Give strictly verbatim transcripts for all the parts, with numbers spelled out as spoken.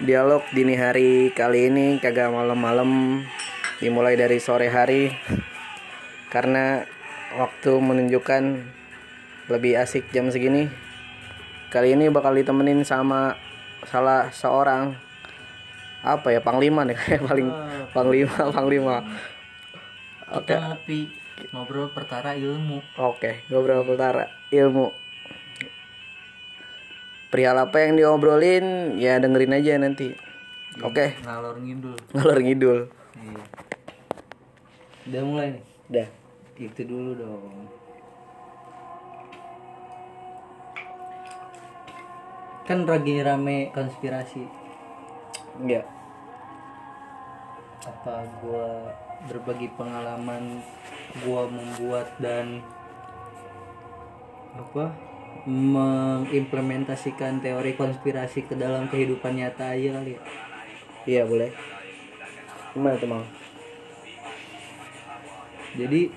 Dialog dini hari kali ini kagak malam-malam, dimulai dari sore hari karena waktu menunjukkan lebih asik jam segini. Kali ini bakal ditemenin sama salah seorang apa ya panglima nih kayak paling oh, panglima panglima. Oke. Okay. Ngobrol perkara ilmu. Oke, okay, ngobrol perkara ilmu. Perihal apa yang diobrolin ya dengerin aja nanti. Oke. Okay. Ngalor ngidul. Ngalor ngidul. Iya. Udah mulai nih. Udah. Itu dulu dong. Kan lagi rame konspirasi. Iya. Apa gua berbagi pengalaman gua membuat dan apa mengimplementasikan teori konspirasi ke dalam kehidupan nyata aja kali ya. Iya boleh. Gimana tuh Mang? Jadi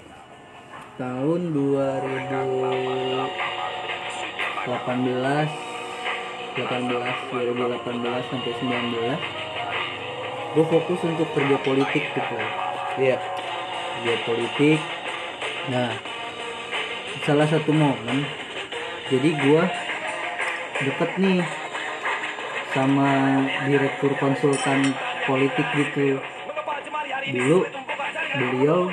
tahun dua ribu delapan belas sampai sembilan belas gue fokus untuk kerja politik gitu. Iya. Kerja politik. Nah, salah satu momen jadi gue deket nih sama direktur konsultan politik gitu. Dulu beliau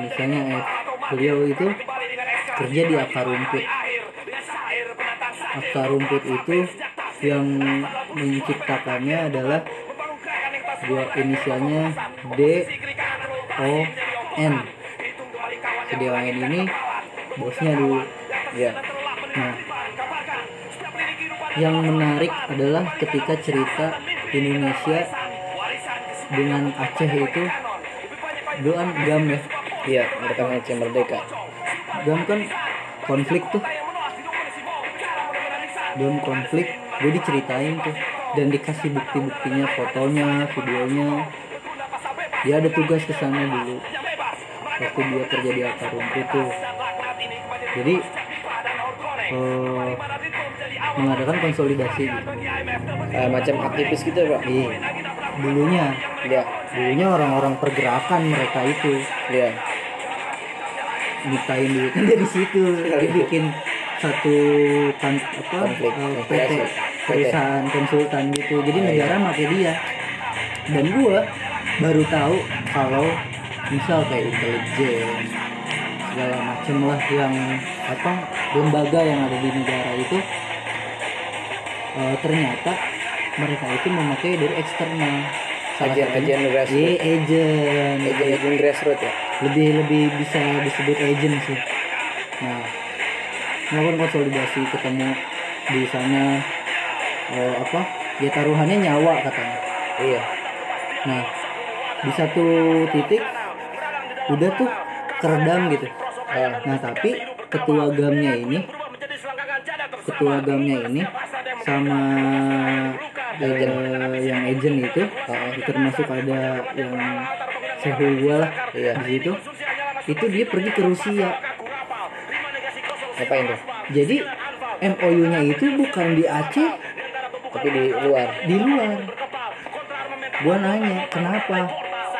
misalnya eh, beliau itu kerja di akar rumput. Akar rumput itu yang menciptakannya adalah dua inisialnya D O N. Si D O N ini bosnya dulu ya. Nah, yang menarik adalah ketika cerita Indonesia dengan Aceh itu doan Gam ya. Iya, mereka Aceh merdeka. Gam kan konflik tuh. Gam konflik, gue diceritain tuh dan dikasih bukti-buktinya, fotonya, videonya. Dia ada tugas kesana dulu. Waktu dia kerja di akar rumput tuh. Jadi eh, mengadakan konsolidasi gitu. Eh, macam aktivis gitu ya, Pak. Iya. Dulunya, ya. Dulunya orang-orang pergerakan mereka itu, ya. Mitain duitnya dari situ, jadi bikin satu kan, apa? P T, perusahaan konsultan gitu. Jadi oh, negara iya. Pakai dia. Dan gua baru tahu kalau misal kayak intelijen segala macam lah yang apa lembaga yang ada di negara itu e, ternyata mereka itu memakai dari eksternal agen-agen grassroots, agen agen grassroots ya lebih lebih bisa disebut agen sih. Nah, melakukan konsolidasi ketemu di sana e, apa ya taruhannya nyawa katanya. Iya. Nah, di satu titik udah tuh keredam gitu. Nah, tapi ketua gamnya ini ketua gamnya ini sama agen. Uh, yang agent itu uh, termasuk ada yang sehu gue lah iya. Di situ itu dia pergi ke Rusia. Apa itu? Jadi M O U nya itu bukan di Aceh tapi di luar di luar gue nanya kenapa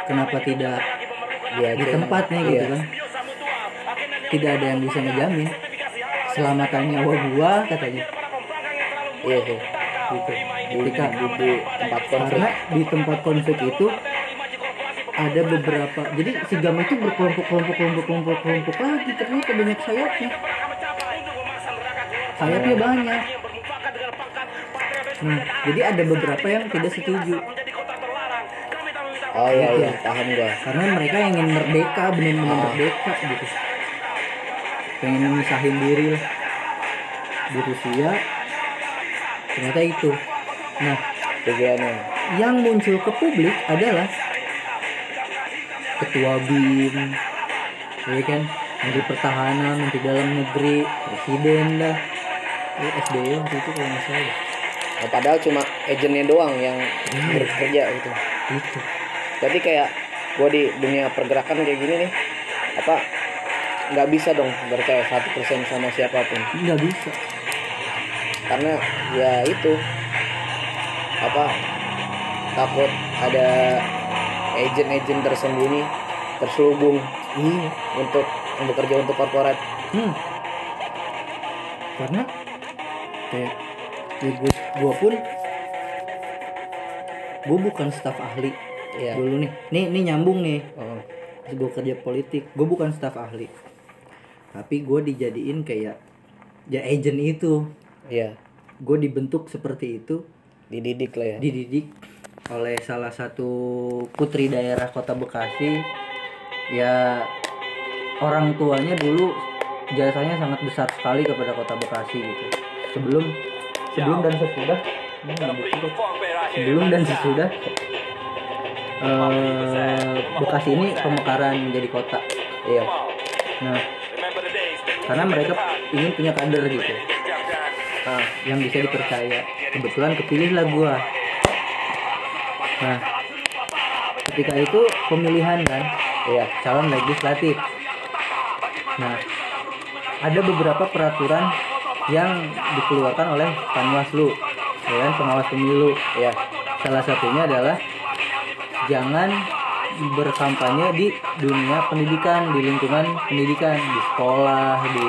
kenapa tidak ya, di tempatnya iya. Gitu kan tidak ada yang bisa ngejamin keselamatan nyawa gua katanya. Iya sih. Gitu. Ketika di, di tempat konflik. Karena di tempat konflik itu ada beberapa. Jadi si Gam itu berkelompok-kelompok-kelompok-kelompok lagi ternyata banyak sayapnya. Sayapnya banyak. Nah, jadi ada beberapa yang tidak setuju. Oh iya, iya. Paham gua. Karena mereka yang ingin merdeka, benar-benar oh. Merdeka gitu. Pengen misahin diri lah di Rusia ternyata itu. Nah, bagaimana? Yang muncul ke publik adalah ketua B I M, ya kan, menteri pertahanan, menteri dalam negeri, presiden dah, ya, S B Y waktu itu kalau nggak salah. Nah, padahal cuma agennya doang yang hmm. bekerja gitu. Itu. Jadi kayak gua di dunia pergerakan kayak gini nih, apa? Nggak bisa dong percaya satu persen sama siapapun. Nggak bisa. Karena ya itu apa takut ada agen-agen tersembunyi terselubung hmm. untuk bekerja untuk korporat. Hmm. Karena kayak di gue pun gue bukan staf ahli yeah. dulu nih. Nih nih nyambung nih. Oh. Gue kerja politik. Gue bukan staf ahli. Tapi gue dijadiin kayak ya agen itu. Iya. Yeah. Gue dibentuk seperti itu. Dididik lah ya. Dididik oleh salah satu putri daerah Kota Bekasi. Ya orang tuanya dulu jasanya sangat besar sekali kepada Kota Bekasi gitu. Sebelum sebelum dan sesudah sebelum dan sesudah eh, Bekasi ini pemekaran menjadi kota. Iya. Nah, karena mereka ingin punya kader gitu, nah, yang bisa dipercaya. Kebetulan kepilihlah gua. Nah, ketika itu pemilihan kan, ya calon legislatif. Nah, ada beberapa peraturan yang dikeluarkan oleh Panwaslu, ya, pengawas pemilu. Ya, salah satunya adalah jangan berkampanye di dunia pendidikan, di lingkungan pendidikan, di sekolah, di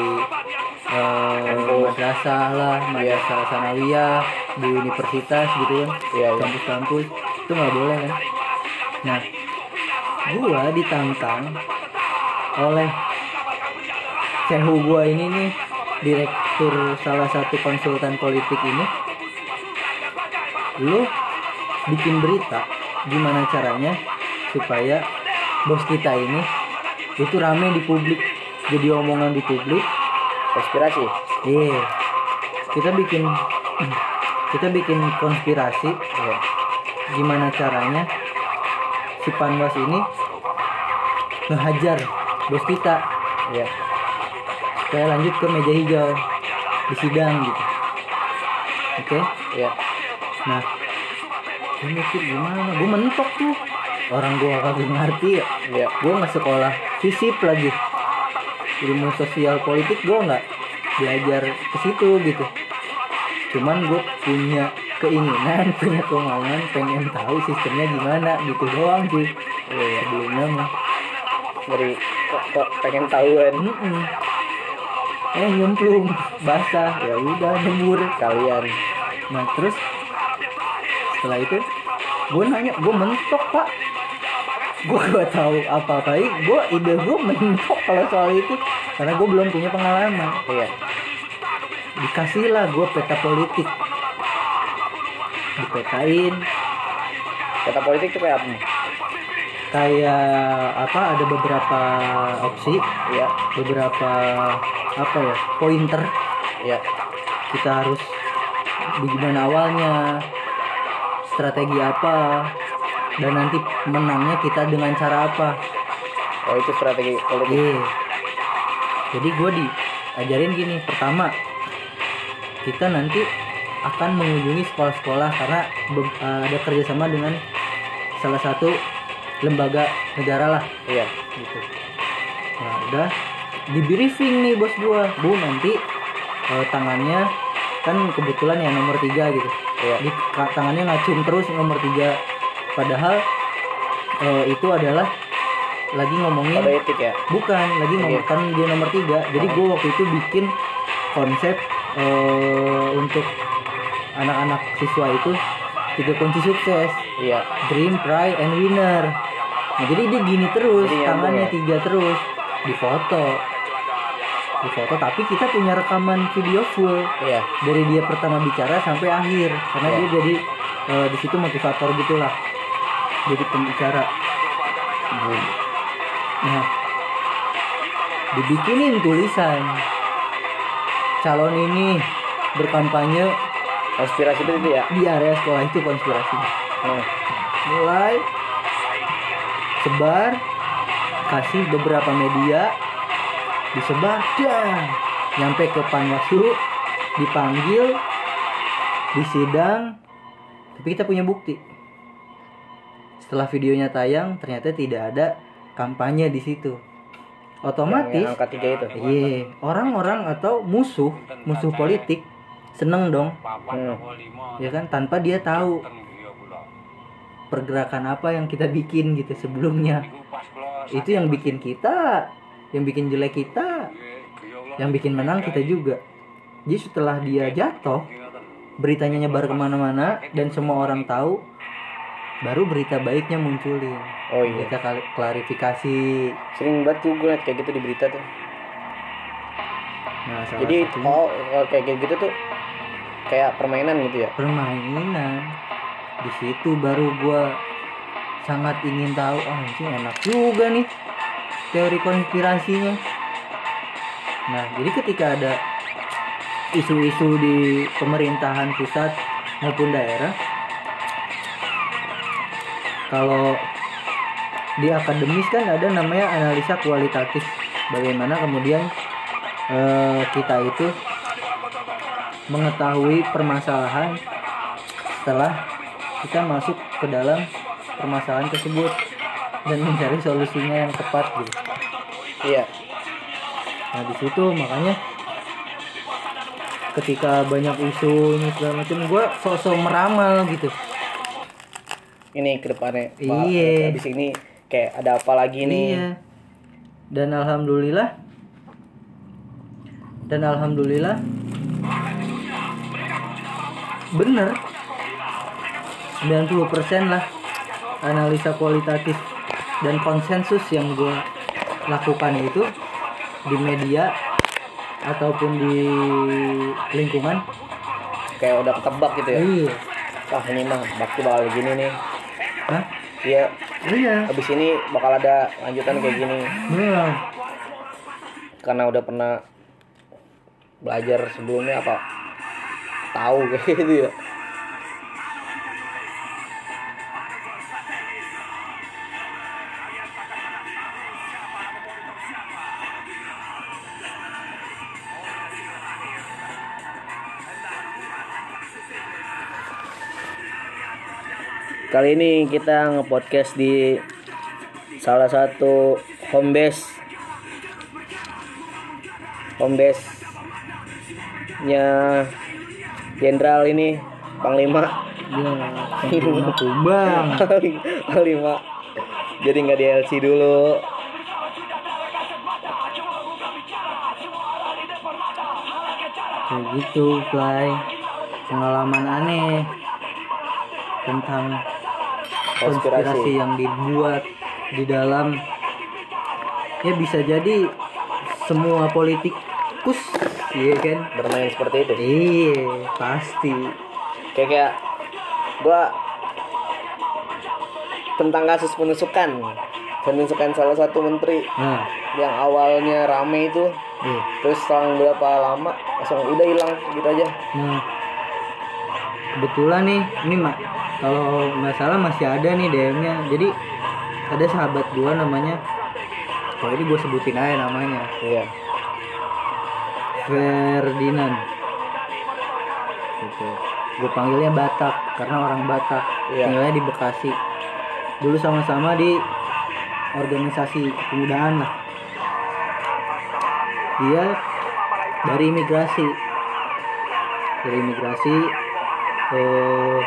eh, madrasah lah, madrasah sanawiyah, di universitas gitu kan, ya, ya. Kampus-kampus itu nggak boleh kan. Nah, gua ditantang oleh cehu gua ini nih, direktur salah satu konsultan politik ini, lu bikin berita gimana caranya supaya bos kita ini itu rame di publik, jadi omongan di publik, konspirasi. Iya, yeah. kita bikin kita bikin konspirasi, yeah. gimana caranya si Panwas ini ngehajar bos kita, ya. Yeah. Saya lanjut ke meja hijau di sidang gitu, oke? Okay? Ya. Nah, gue mikir gimana? Gue mentok tuh, orang gue kagak ngerti ya. Ya. Gue nggak sekolah fisip lagi, ilmu sosial politik gue nggak belajar ke situ gitu. Cuman gue punya keinginan, punya kemauan, pengen tahu sistemnya gimana gitu doang sih. Ya, sebelumnya mah dari kok pengen tahuan. Mm-mm. Eh nyemplung basah, ya udah nyembur kalian. Nah terus setelah itu gue nanya, gue mentok pak, gue gak tahu apa-apa, gue ide gue mentok kalau soal itu karena gue belum punya pengalaman. Iya. Dikasihlah gue peta politik, dipetain. Peta politik itu kayak apa? Kayak apa? Ada beberapa opsi, ya, beberapa apa ya, pointer, ya. Kita harus bagaimana awalnya, strategi apa, dan nanti menangnya kita dengan cara apa. Oh itu strategi politik. Yeah. Jadi gue diajarin gini, pertama kita nanti akan mengunjungi sekolah-sekolah karena be- ada kerjasama dengan salah satu lembaga negara lah. Iya. Yeah. Gitu. Nah udah di briefing nih bos gua, bu nanti eh, tangannya kan kebetulan ya nomor tiga gitu, yeah. di tangannya ngacung terus nomor tiga, padahal eh, itu adalah lagi ngomongin kode etik ya, bukan lagi ngomongin yeah. dia nomor tiga. Jadi gua waktu itu bikin konsep eh, untuk anak-anak siswa itu tiga kunci sukses, yeah. dream, pride, and winner. Nah jadi dia gini terus, jadi tangannya nyambung, ya? tiga terus, difoto. Di foto, tapi kita punya rekaman video full, iya. dari dia pertama bicara sampai akhir, karena iya. dia jadi e, di situ motivator gitulah, jadi pembicara. Hmm. Nah, dibikinin tulisan calon ini berkampanye konspirasi itu ya di area sekolah itu konspirasi. Hmm. Mulai sebar, kasih beberapa media. Disebar, dah, nyampe ke Panwaslu, dipanggil, disidang, tapi kita punya bukti. Setelah videonya tayang, ternyata tidak ada kampanye di situ. Otomatis, yang yang angka tiga itu. Iya, orang-orang atau musuh, musuh politik seneng dong, hmm. ya kan, tanpa dia tahu pergerakan apa yang kita bikin gitu sebelumnya. Itu yang bikin kita, yang bikin jelek kita, yang bikin menang kita juga. Jadi setelah dia jatuh, beritanya nyebar kemana-mana dan semua orang tahu, baru berita baiknya munculin. Oh iya. Kita klarifikasi. Sering banget tuh gue liat kayak gitu di berita tuh. Nah, jadi oh, kayak gitu tuh kayak permainan gitu ya. Permainan. Di situ baru gue sangat ingin tahu. Oh anjing, enak juga nih teori konspirasinya. Nah, jadi ketika ada isu-isu di pemerintahan pusat maupun daerah, kalau di akademis kan ada namanya analisa kualitatif, bagaimana kemudian eh, kita itu mengetahui permasalahan setelah kita masuk ke dalam permasalahan tersebut dan mencari solusinya yang tepat gitu. Iya. Nah di situ makanya ketika banyak isu ini segala macam, gue sok-sok meramal gitu. Ini ke depannya. Iya. Habis ini kayak ada apa lagi nih? Iya. Dan alhamdulillah. Dan alhamdulillah. Bener. sembilan puluh persen lah analisa kualitatif dan konsensus yang gue lakukan itu di media ataupun di lingkungan kayak udah ketebak gitu ya. Iya. Wah ini mah bakti bakal gini nih. Hah? Iya. Iya. Habis ini bakal ada lanjutan kayak gini. Iya. Karena udah pernah belajar sebelumnya apa tahu kayak gitu ya. Kali ini kita nge-podcast di salah satu home base home base nya jenderal ini, panglima ya, Kumbang panglima. Jadi nggak di L C dulu. Kayak gitu, Play. Pengalaman aneh tentang konspirasi. konspirasi yang dibuat di dalam, ya bisa jadi semua politikus, iya kan, bermain seperti itu. Iya pasti. Kayak kayak gua tentang kasus penusukan, penusukan salah satu menteri nah. yang awalnya rame itu, iya. terus selang berapa lama langsung udah hilang gitu aja. Nah, kebetulan nih, ini mak. Kalau nggak salah masih ada nih D M-nya. Jadi ada sahabat gue namanya, kalau ini gue sebutin aja namanya, iya. Ferdinand. Gitu. Gue panggilnya Batak karena orang Batak. Iya. Tinggalnya di Bekasi. Dulu sama-sama di organisasi kepemudaan lah. Dia dari imigrasi, dari imigrasi. Eh,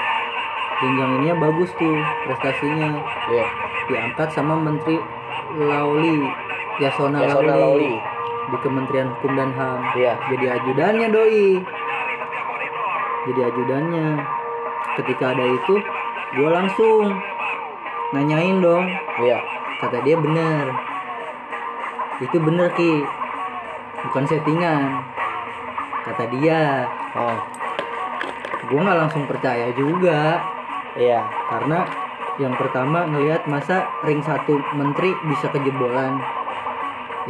jenjangnya bagus tuh prestasinya. Yeah. Diangkat sama Menteri Lauli, Yasona, Yasona Lauli, Lauli di Kementerian Hukum dan H A M. Yeah. Jadi ajudannya doi. Jadi ajudannya. Ketika ada itu, gue langsung nanyain dong. Yeah. Kata dia bener. Itu bener Ki, bukan settingan. Kata dia. Oh. Gue nggak langsung percaya juga. Iya, karena yang pertama ngelihat masa ring satu menteri bisa kejebolan,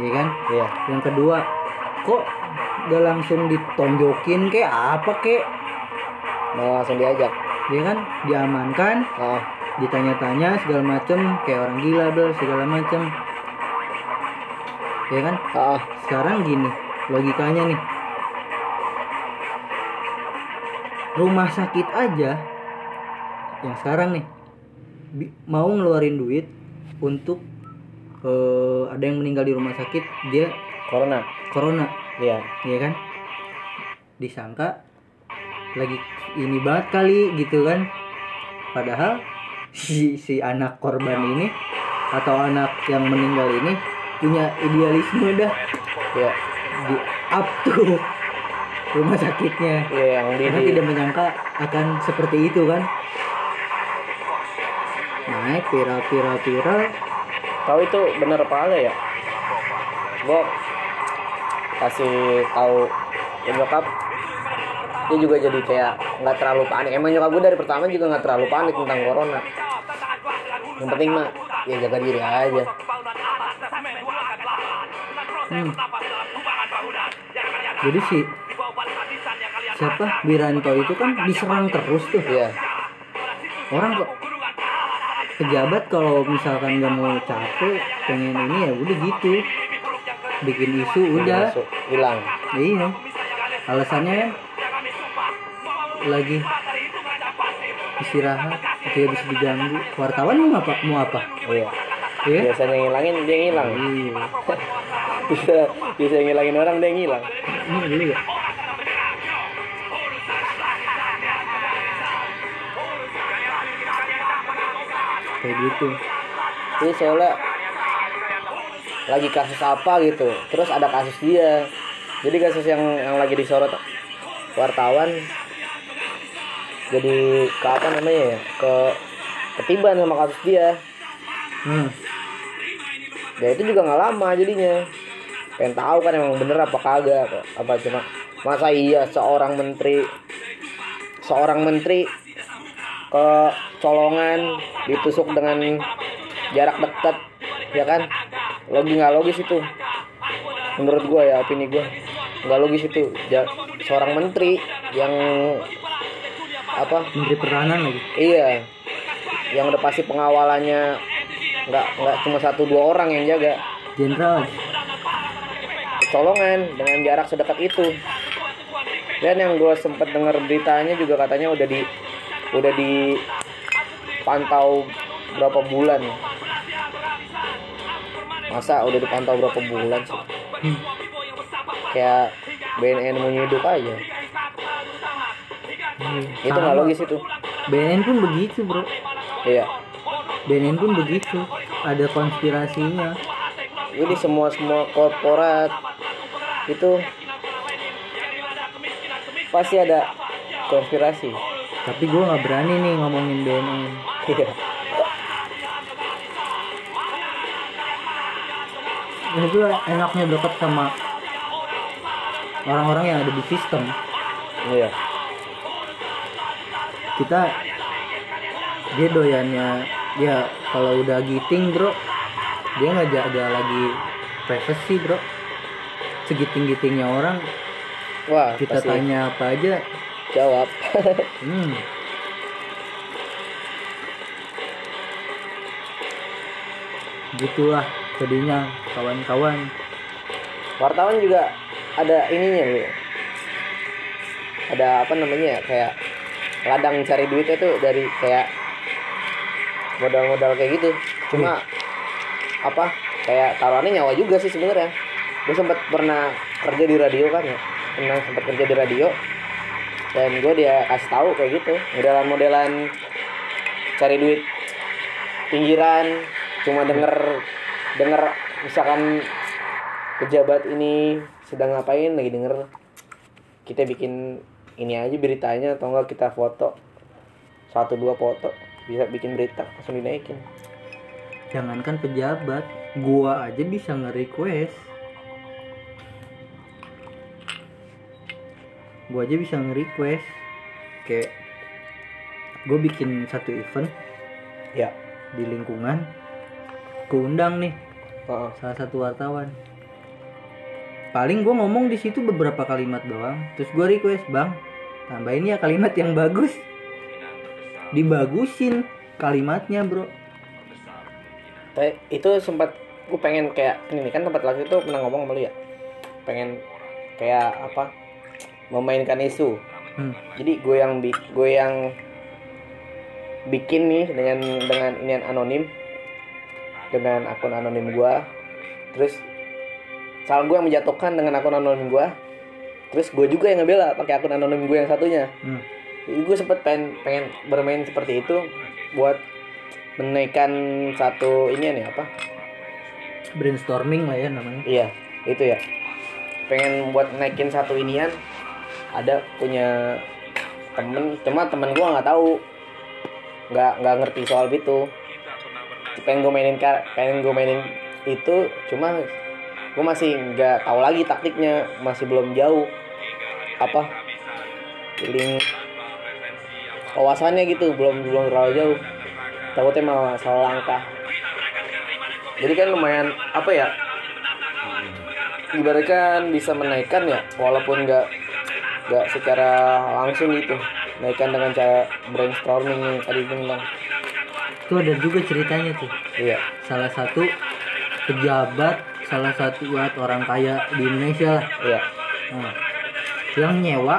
iya kan? Iya. Yang kedua, kok gak langsung ditonjokin kayak apa kek? Nah, langsung diajak, iya kan? Diamankan, oh. ditanya-tanya segala macem, kayak orang gila bel segala macem, iya kan? Oh. Sekarang gini logikanya nih, rumah sakit aja yang sekarang nih mau ngeluarin duit untuk uh, ada yang meninggal di rumah sakit dia corona corona iya iya kan, disangka lagi ini banget kali gitu kan, padahal si si anak korban ini atau anak yang meninggal ini punya idealisme dah ya, di up tuh rumah sakitnya ya, yang karena tidak menyangka akan seperti itu kan, naik viral viral viral. Tahu itu bener apa enggak ya? Gue kasih tahu ya nyokap, dia juga jadi kayak nggak terlalu panik. Emang nyokap gue dari pertama juga nggak terlalu panik tentang corona. Yang penting mah ya jaga diri aja. Hmm. Jadi si siapa Wiranto itu kan diserang terus tuh ya. Orang kok pejabat kalau misalkan nggak mau capek pengen ini ya udah gitu bikin isu udah hilang. Iya. Alasannya lagi istirahat, dia bisa diganggu. Wartawan mau apa? Mau apa? Oh, iya. Yeah? Biasanya ngilangin dia ngilang. Iya. bisa bisa ngilangin orang dia ngilang. Ini gini ya. Kayak gitu. Ini soalnya lagi kasus apa gitu, terus ada kasus dia. Jadi kasus yang yang lagi disorot wartawan jadi ke apa namanya ya, ke ketiban sama kasus dia. Hmm. Ya itu juga nggak lama jadinya. Pengen tahu kan emang bener apa kagak, apa cuma masa iya seorang menteri, seorang menteri kecolongan ditusuk dengan jarak dekat, ya kan? Logis nggak logis itu? Menurut gue ya, opini gue nggak logis itu. Ja- seorang menteri yang apa? Menteri Pertahanan lagi. Iya, yang udah pasti pengawalannya nggak nggak cuma satu dua orang yang jaga. Jenderal. Colongan dengan jarak sedekat itu. Dan yang gue sempet dengar beritanya juga katanya udah di udah di pantau berapa bulan. Masa udah dipantau berapa bulan sih? Hmm. Kayak B N N mau nyiduk aja. Hmm. Itu nggak logis itu. B N N pun begitu bro. Iya. B N N pun begitu. Ada konspirasinya. Ini semua semua korporat itu pasti ada konspirasi. Tapi gue nggak berani nih ngomongin B N N. Iya. Itu enaknya deket sama orang-orang yang ada di sistem. Iya. Kita dia doyannya ya kalau udah giting bro, dia nggak jaga lagi privacy bro. Segiting-gitingnya orang. Wah. Kita pasti tanya apa aja. Jawab. Hmm. Gitulah jadinya kawan-kawan. Wartawan juga ada ininya loh, ada apa namanya kayak ladang cari duitnya tuh dari kayak modal-modal kayak gitu. Cuma hmm. apa kayak taruhannya nyawa juga sih sebenarnya. Gue sempat pernah kerja di radio kan ya, pernah sempat kerja di radio dan gue dia kasih tahu kayak gitu modelan-modelan cari duit pinggiran. Cuma denger dengar misalkan pejabat ini sedang ngapain lagi, denger kita bikin ini aja beritanya atau enggak kita foto satu dua foto bisa bikin berita langsung dinaikin. Jangankan pejabat, gua aja bisa nge-request, gua aja bisa nge-request kayak gua bikin satu event ya di lingkungan, gua undang nih salah satu wartawan. Paling gue ngomong di situ beberapa kalimat doang, terus gue request, bang tambahin ya kalimat yang bagus. Dibagusin kalimatnya bro. Itu sempat gue pengen kayak ini kan, tempat lagi itu pernah ngomong sama lu ya, pengen kayak apa memainkan isu. Hmm. Jadi gue yang gue yang bikin nih dengan dengan inian anonim, dengan akun anonim gue, terus salah gue yang menjatuhkan dengan akun anonim gue, terus gue juga yang ngebela pakai akun anonim gue yang satunya. Hmm. Jadi gue sempet pengen, pengen bermain seperti itu buat menaikkan satu ini nih apa? Brainstorming lah ya namanya. Iya, itu ya. Pengen buat naikin satu inian. Ada punya temen, cuma temen gue nggak tahu, nggak nggak ngerti soal itu. Pengen gue mainin kar, pengen gue mainin itu, cuma gue masih nggak tahu lagi taktiknya, masih belum jauh apa link kawasannya gitu, belum belum terlalu jauh. Takutnya malah salah langkah. Jadi kan lumayan apa ya? Ibaratkan bisa menaikkan ya, walaupun nggak nggak secara langsung gitu, naikkan dengan cara brainstorming yang tadi bilang. Itu ada juga ceritanya tuh. Iya. Salah satu pejabat, salah satu buat orang kaya di Indonesia lah. Iya. Nah, yang nyewa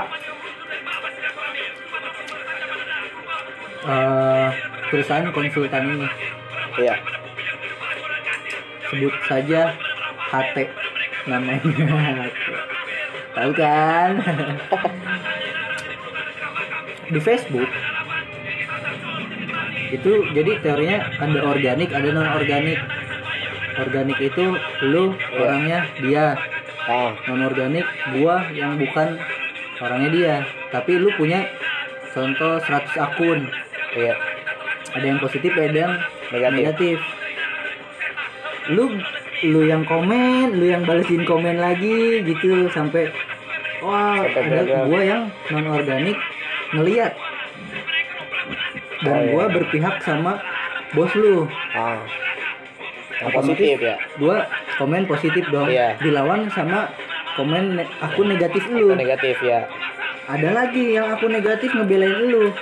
uh, perusahaan konsultan ini. Iya. Sebut saja H T. Namanya tahu kan. Di Facebook itu jadi teorinya ada organik ada non organik. Organik itu lu orangnya dia, non organik gua yang bukan orangnya dia, tapi lu punya contoh seratus akun. Iya. Ada yang positif ada yang negatif, negatif. lu lu yang komen, lu yang balesin komen lagi gitu sampai wah ada gua yang non organik ngelihat dan oh, gua iya. berpihak sama bos lu. Ah. Yang positif ya. Gua komen positif dong. Iya. Dilawan sama komen ne- akun negatif lu. Akun negatif ya. Ada lagi yang akun negatif ngebelain lu.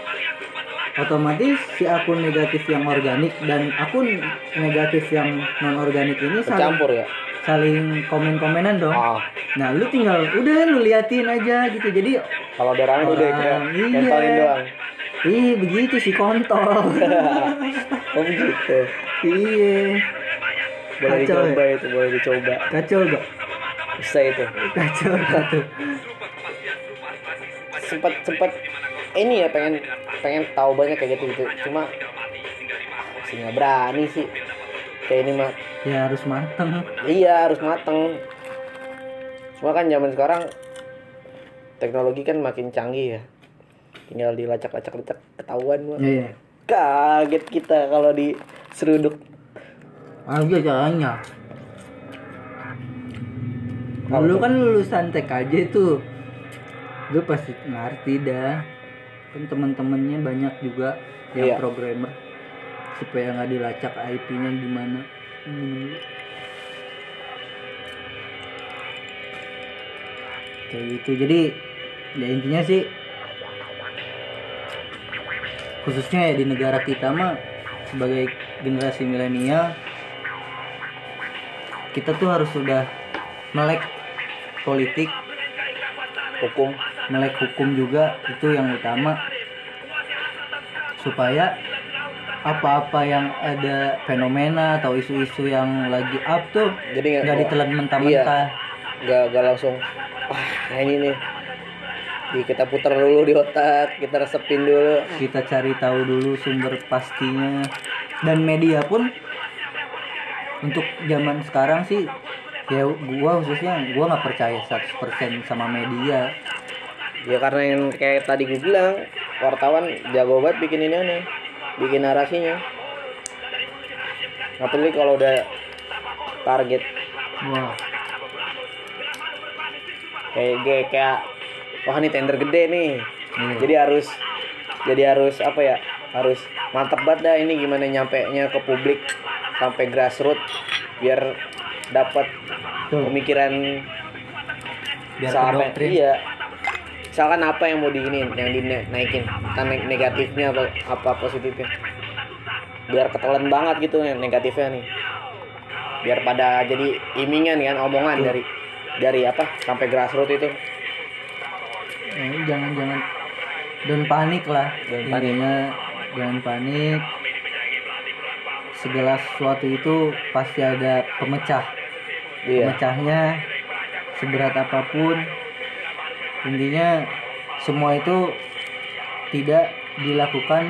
Otomatis si akun negatif yang organik dan akun negatif yang non organik ini saling campur ya, saling komen-komenan dong. Oh. Nah, lu tinggal udah lu liatin aja gitu. Jadi kalau ada orang udah kayak nempelin doang. Ih, begitu si kontol. Oh gitu. Iya. Boleh kacau, dicoba ya? Itu, boleh dicoba. Kacau enggak? Bisa itu. Kacau satu. Sempat-sempat ini ya pengen pengen tahu banyak kayak gitu gitu, cuma sih nggak berani sih kayak ini mah ya harus mateng. Iya harus mateng, cuma kan zaman sekarang teknologi kan makin canggih ya, tinggal dilacak-lacak-lacak ketahuan mah. Iya. Kaget kita kalau diseruduk aja caranya. Dulu kan lulusan T K J tuh gue pasti ngerti dah, kan teman-temannya banyak juga yang yeah. programmer, supaya nggak dilacak I P-nya gimana. hmm. Kayak gitu. Jadi ya intinya sih khususnya ya di negara kita mah sebagai generasi milenial kita tuh harus sudah melek politik, hukum, melek hukum juga itu yang utama, supaya apa-apa yang ada fenomena atau isu-isu yang lagi up tuh jadi nggak ditelan mentah-mentah. Nggak iya, nggak langsung wah nah ini nih jadi kita putar dulu di otak, kita resepin dulu, kita cari tahu dulu sumber pastinya. Dan media pun untuk zaman sekarang sih ya gua khususnya gua nggak percaya seratus persen sama media ya, karena yang kayak tadi gua bilang wartawan jago banget bikin ini nih, bikin narasinya. Apalagi kalau udah target wah kayak kayak wah nih tender gede nih. hmm. jadi harus jadi harus apa ya, harus mantep banget dah ini gimana nyampe nya ke publik sampai grassroots biar dapat pemikiran sampai iya. Misalkan apa yang mau diinin, yang dinaikin, naik negatifnya atau apa positifnya. Biar ketelan banget gitu negatifnya nih. Biar pada jadi imingan kan omongan dari dari apa sampai grassroots itu. Nah, jangan-jangan don't panik lah. Don't panik. Jangan panik. Segala sesuatu itu pasti ada pemecah. Iya. Pemecahnya seberat apapun, intinya semua itu tidak dilakukan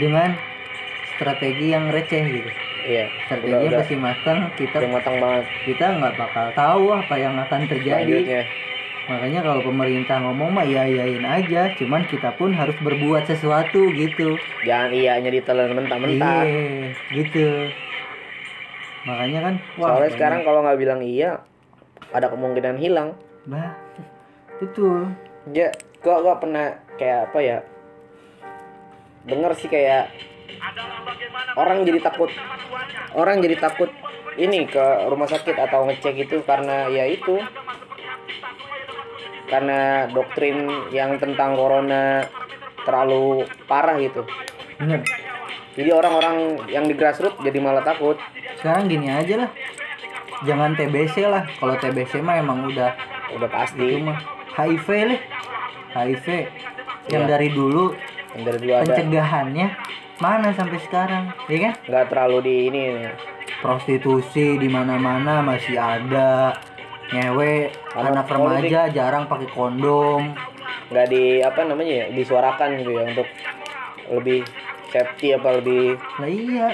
dengan strategi yang receh gitu. Iya. Strategi udah, masih matang, kita matang banget. Kita nggak bakal tahu apa yang akan terjadi. Selanjutnya. Makanya kalau pemerintah ngomong mah ya iyain aja, cuman kita pun harus berbuat sesuatu gitu. Jangan iyanya ditelan mentah-mentah. Iya, gitu. Makanya kan. Wah, soalnya bener. Sekarang kalau nggak bilang iya, ada kemungkinan hilang. Nah, itu. Ya, gua gua pernah kayak apa ya? Dengar sih kayak orang jadi takut orang jadi takut ini ke rumah sakit atau ngecek itu karena ya itu karena doktrin yang tentang corona terlalu parah gitu. Bener. Jadi orang-orang yang di grassroots jadi malah takut. Sekarang gini aja lah, jangan T B C lah. Kalau T B C mah emang udah udah pasti. H I V lah, H I V yang ya. dari dulu yang dari dulu pencegahannya ada. Mana sampai sekarang, ya kan? Nggak terlalu di ini. Ya. Prostitusi di mana-mana masih ada, nyewe, anak, anak remaja politik. Jarang pakai kondom. Nggak di apa namanya ya, disuarakan gitu ya untuk lebih safety apa lebih. Nah iya,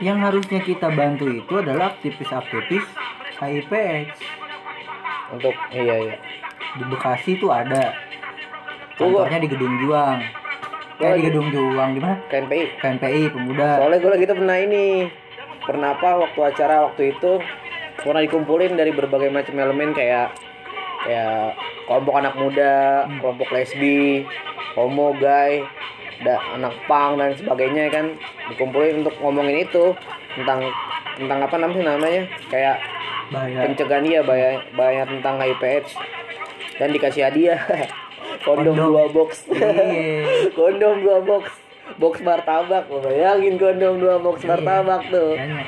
yang harusnya kita bantu itu adalah aktivis-aktivis H I V/AIDS. Untuk iya iya. Di Bekasi tuh ada. Kantornya di Gedung Juang. Ya, di Gedung Juang di mana? K N P I. K N P I Pemuda. Soalnya gue lagi tuh pernah ini. Pernah apa waktu acara waktu itu pernah dikumpulin dari berbagai macam elemen kayak kayak kelompok anak muda, hmm. kelompok lesbi, homo, gay, da, anak punk dan sebagainya kan dikumpulin untuk ngomongin itu tentang tentang apa namanya namanya kayak bahaya. Pencegahan dia bahaya, bahaya tentang H I V/AIDS dan dikasih hadiah. Kondom dua box. Kondom dua box. Box martabak. Bayangin kondom dua box martabak tuh. Banyak.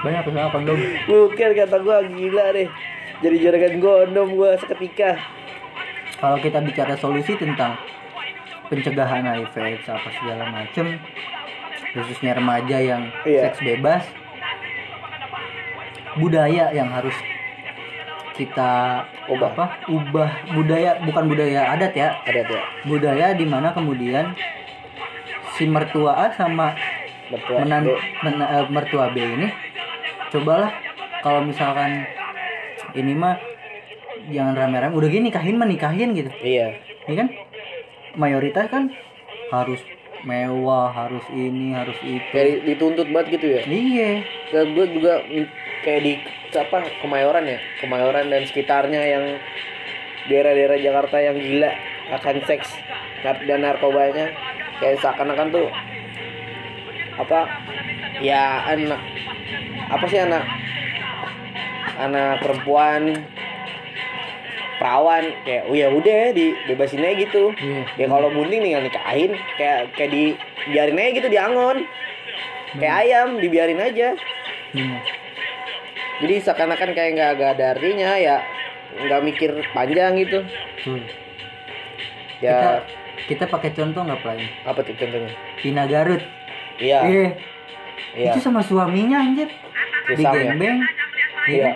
Banyak tuh sama kondom. Bukan kata gua gila deh. Jadi juragan kondom gua seketika. Kalau kita bicara solusi tentang pencegahan H I V/AIDS apa segala macem, khususnya remaja yang iya. seks bebas, budaya yang harus kita ubah. Apa ubah budaya, bukan budaya adat ya, adat ya, budaya di mana kemudian si mertua A sama mertua menan, B. Men, uh, mertua B ini cobalah kalau misalkan ini mah jangan rame-rame, udah gini nikahin mah nikahin gitu. Iya ini kan mayoritas kan harus mewah, harus ini, harus itu, kayak dituntut banget gitu ya. Iya, dan gue juga kayak di apa Kemayoran ya, Kemayoran dan sekitarnya yang daerah-daerah Jakarta yang gila akan seks dan narkobanya, kayak seakan-akan tuh apa ya anak apa sih anak anak perempuan perawan kayak oh ya udah dibebasin aja gitu. Yeah. Ya kalau bunting tinggal nikahin, kayak kayak di biarin aja gitu, diangon kayak ayam dibiarin aja. Yeah. Jadi seakan-akan kayak nggak ada artinya ya, nggak mikir panjang gitu. Hmm. Ya kita, kita pakai contoh nggak paling? Apa tuh contohnya? Tina Garut. Iya. Eh, iya. Itu sama suaminya anjir. Digembeng. Iya.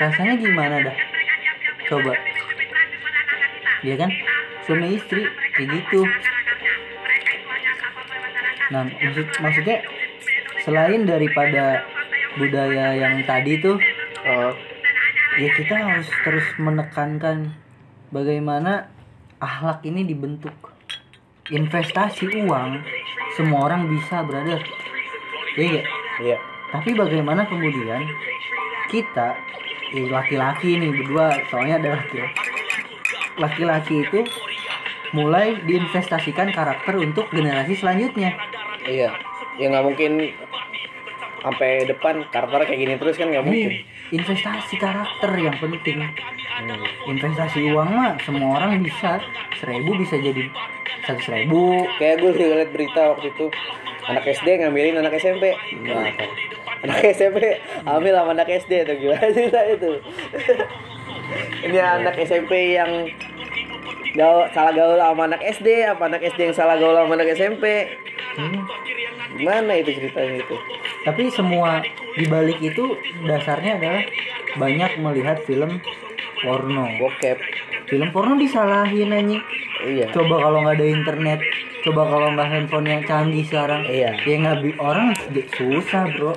Rasanya gimana dah? Coba. Iya kan? Suami istri kayak gitu. Nah, maksud, maksudnya selain daripada budaya yang tadi tuh, oh. ya kita harus terus menekankan bagaimana akhlak ini dibentuk. Investasi uang semua orang bisa, brother. Iya. Iya. Tapi bagaimana kemudian kita ya laki-laki nih berdua, soalnya ada laki. Laki-laki itu mulai diinvestasikan karakter untuk generasi selanjutnya. Iya. Ya nggak mungkin sampai depan karakter kayak gini terus kan, nggak mungkin. Investasi karakter yang penting. Hmm. Investasi uang mah semua orang bisa, seribu bisa jadi seratus ribu. Kayak gue lihat berita waktu itu anak S D ngambilin anak S M P. Nah, anak S M P ambil sama anak S D atau gimana sih itu? Ini anak S M P yang gaul, salah gaul sama anak S D, apa anak S D yang salah gaul sama anak S M P? Hmm. Gimana itu ceritanya itu? Tapi semua dibalik itu dasarnya adalah banyak melihat film porno. Bokep. Film porno disalahin anjing. Iya. Coba kalau nggak ada internet, coba kalau nggak handphone yang canggih sekarang, iya. Ya nggak orang susah bro.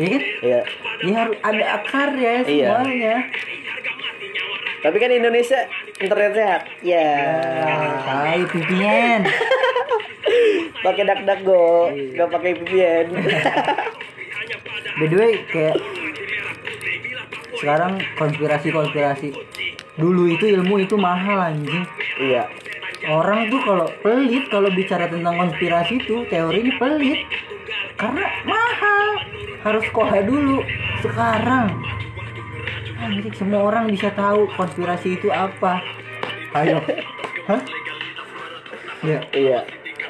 Iya kan? Iya. Ya harus ada akarnya semuanya. Iya. Tapi kan Indonesia internet sehat. Ya. Pakai V P N. Pakai DuckDuckGo, enggak pakai V P N. By the way, kayak sekarang konspirasi-konspirasi. Dulu itu ilmu itu mahal anjing. Iya. Orang tuh kalau pelit kalau bicara tentang konspirasi itu, teori ini pelit. Karena mahal. Harus sekolah dulu. Sekarang jadi semua orang bisa tahu konspirasi itu apa. Ayo. Hah? Ya, iya.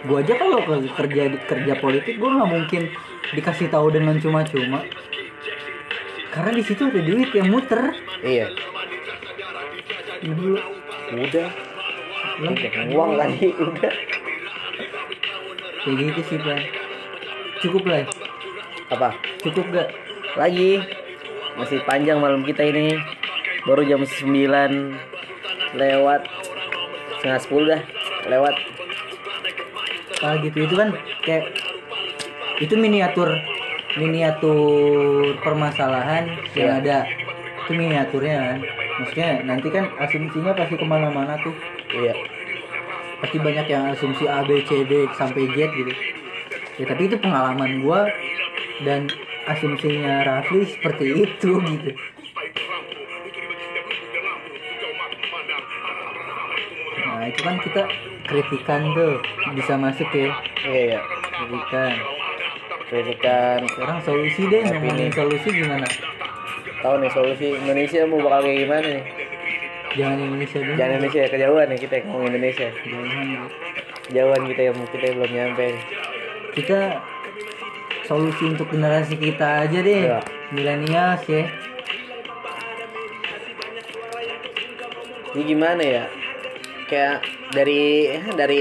Gua aja kalau kerja kerja politik gua enggak mungkin dikasih tahu dengan cuma-cuma. Karena di situ ada duit yang muter. Iya. Udah. Udah. Uang lagi udah. Jadi itu sih, Bang. Cukup lah. Apa? Cukup enggak? Lagi. Masih panjang malam kita ini. Baru jam sembilan lewat setengah sepuluh dah lewat. Kalau gitu itu kan kayak itu miniatur miniatur permasalahan yang yeah. ada. Itu miniaturnya kan. Maksudnya nanti kan asumsinya pasti kemana-mana tuh. Iya. Yeah. Pasti banyak yang asumsi A, B, C, D sampai Z gitu. Ya tapi itu pengalaman gua dan asumsinya Rafli seperti itu gitu. Nah itu kan kita kritikan tuh bisa masuk ya. Iya, iya. Kritikan. Kritikan. Sekarang solusi deh. Ngomongin solusi gimana? Tahu nih solusi Indonesia mau bakal kayak gimana nih? Jangan Indonesia dong. Jangan Indonesia ya, kejauhan nih kita ngomong Indonesia. Jangan. Kejauhan kita yang kita belum nyampe. Kita solusi untuk generasi kita aja deh, ya. Milenial sih. Ini gimana ya? Kayak dari ya, dari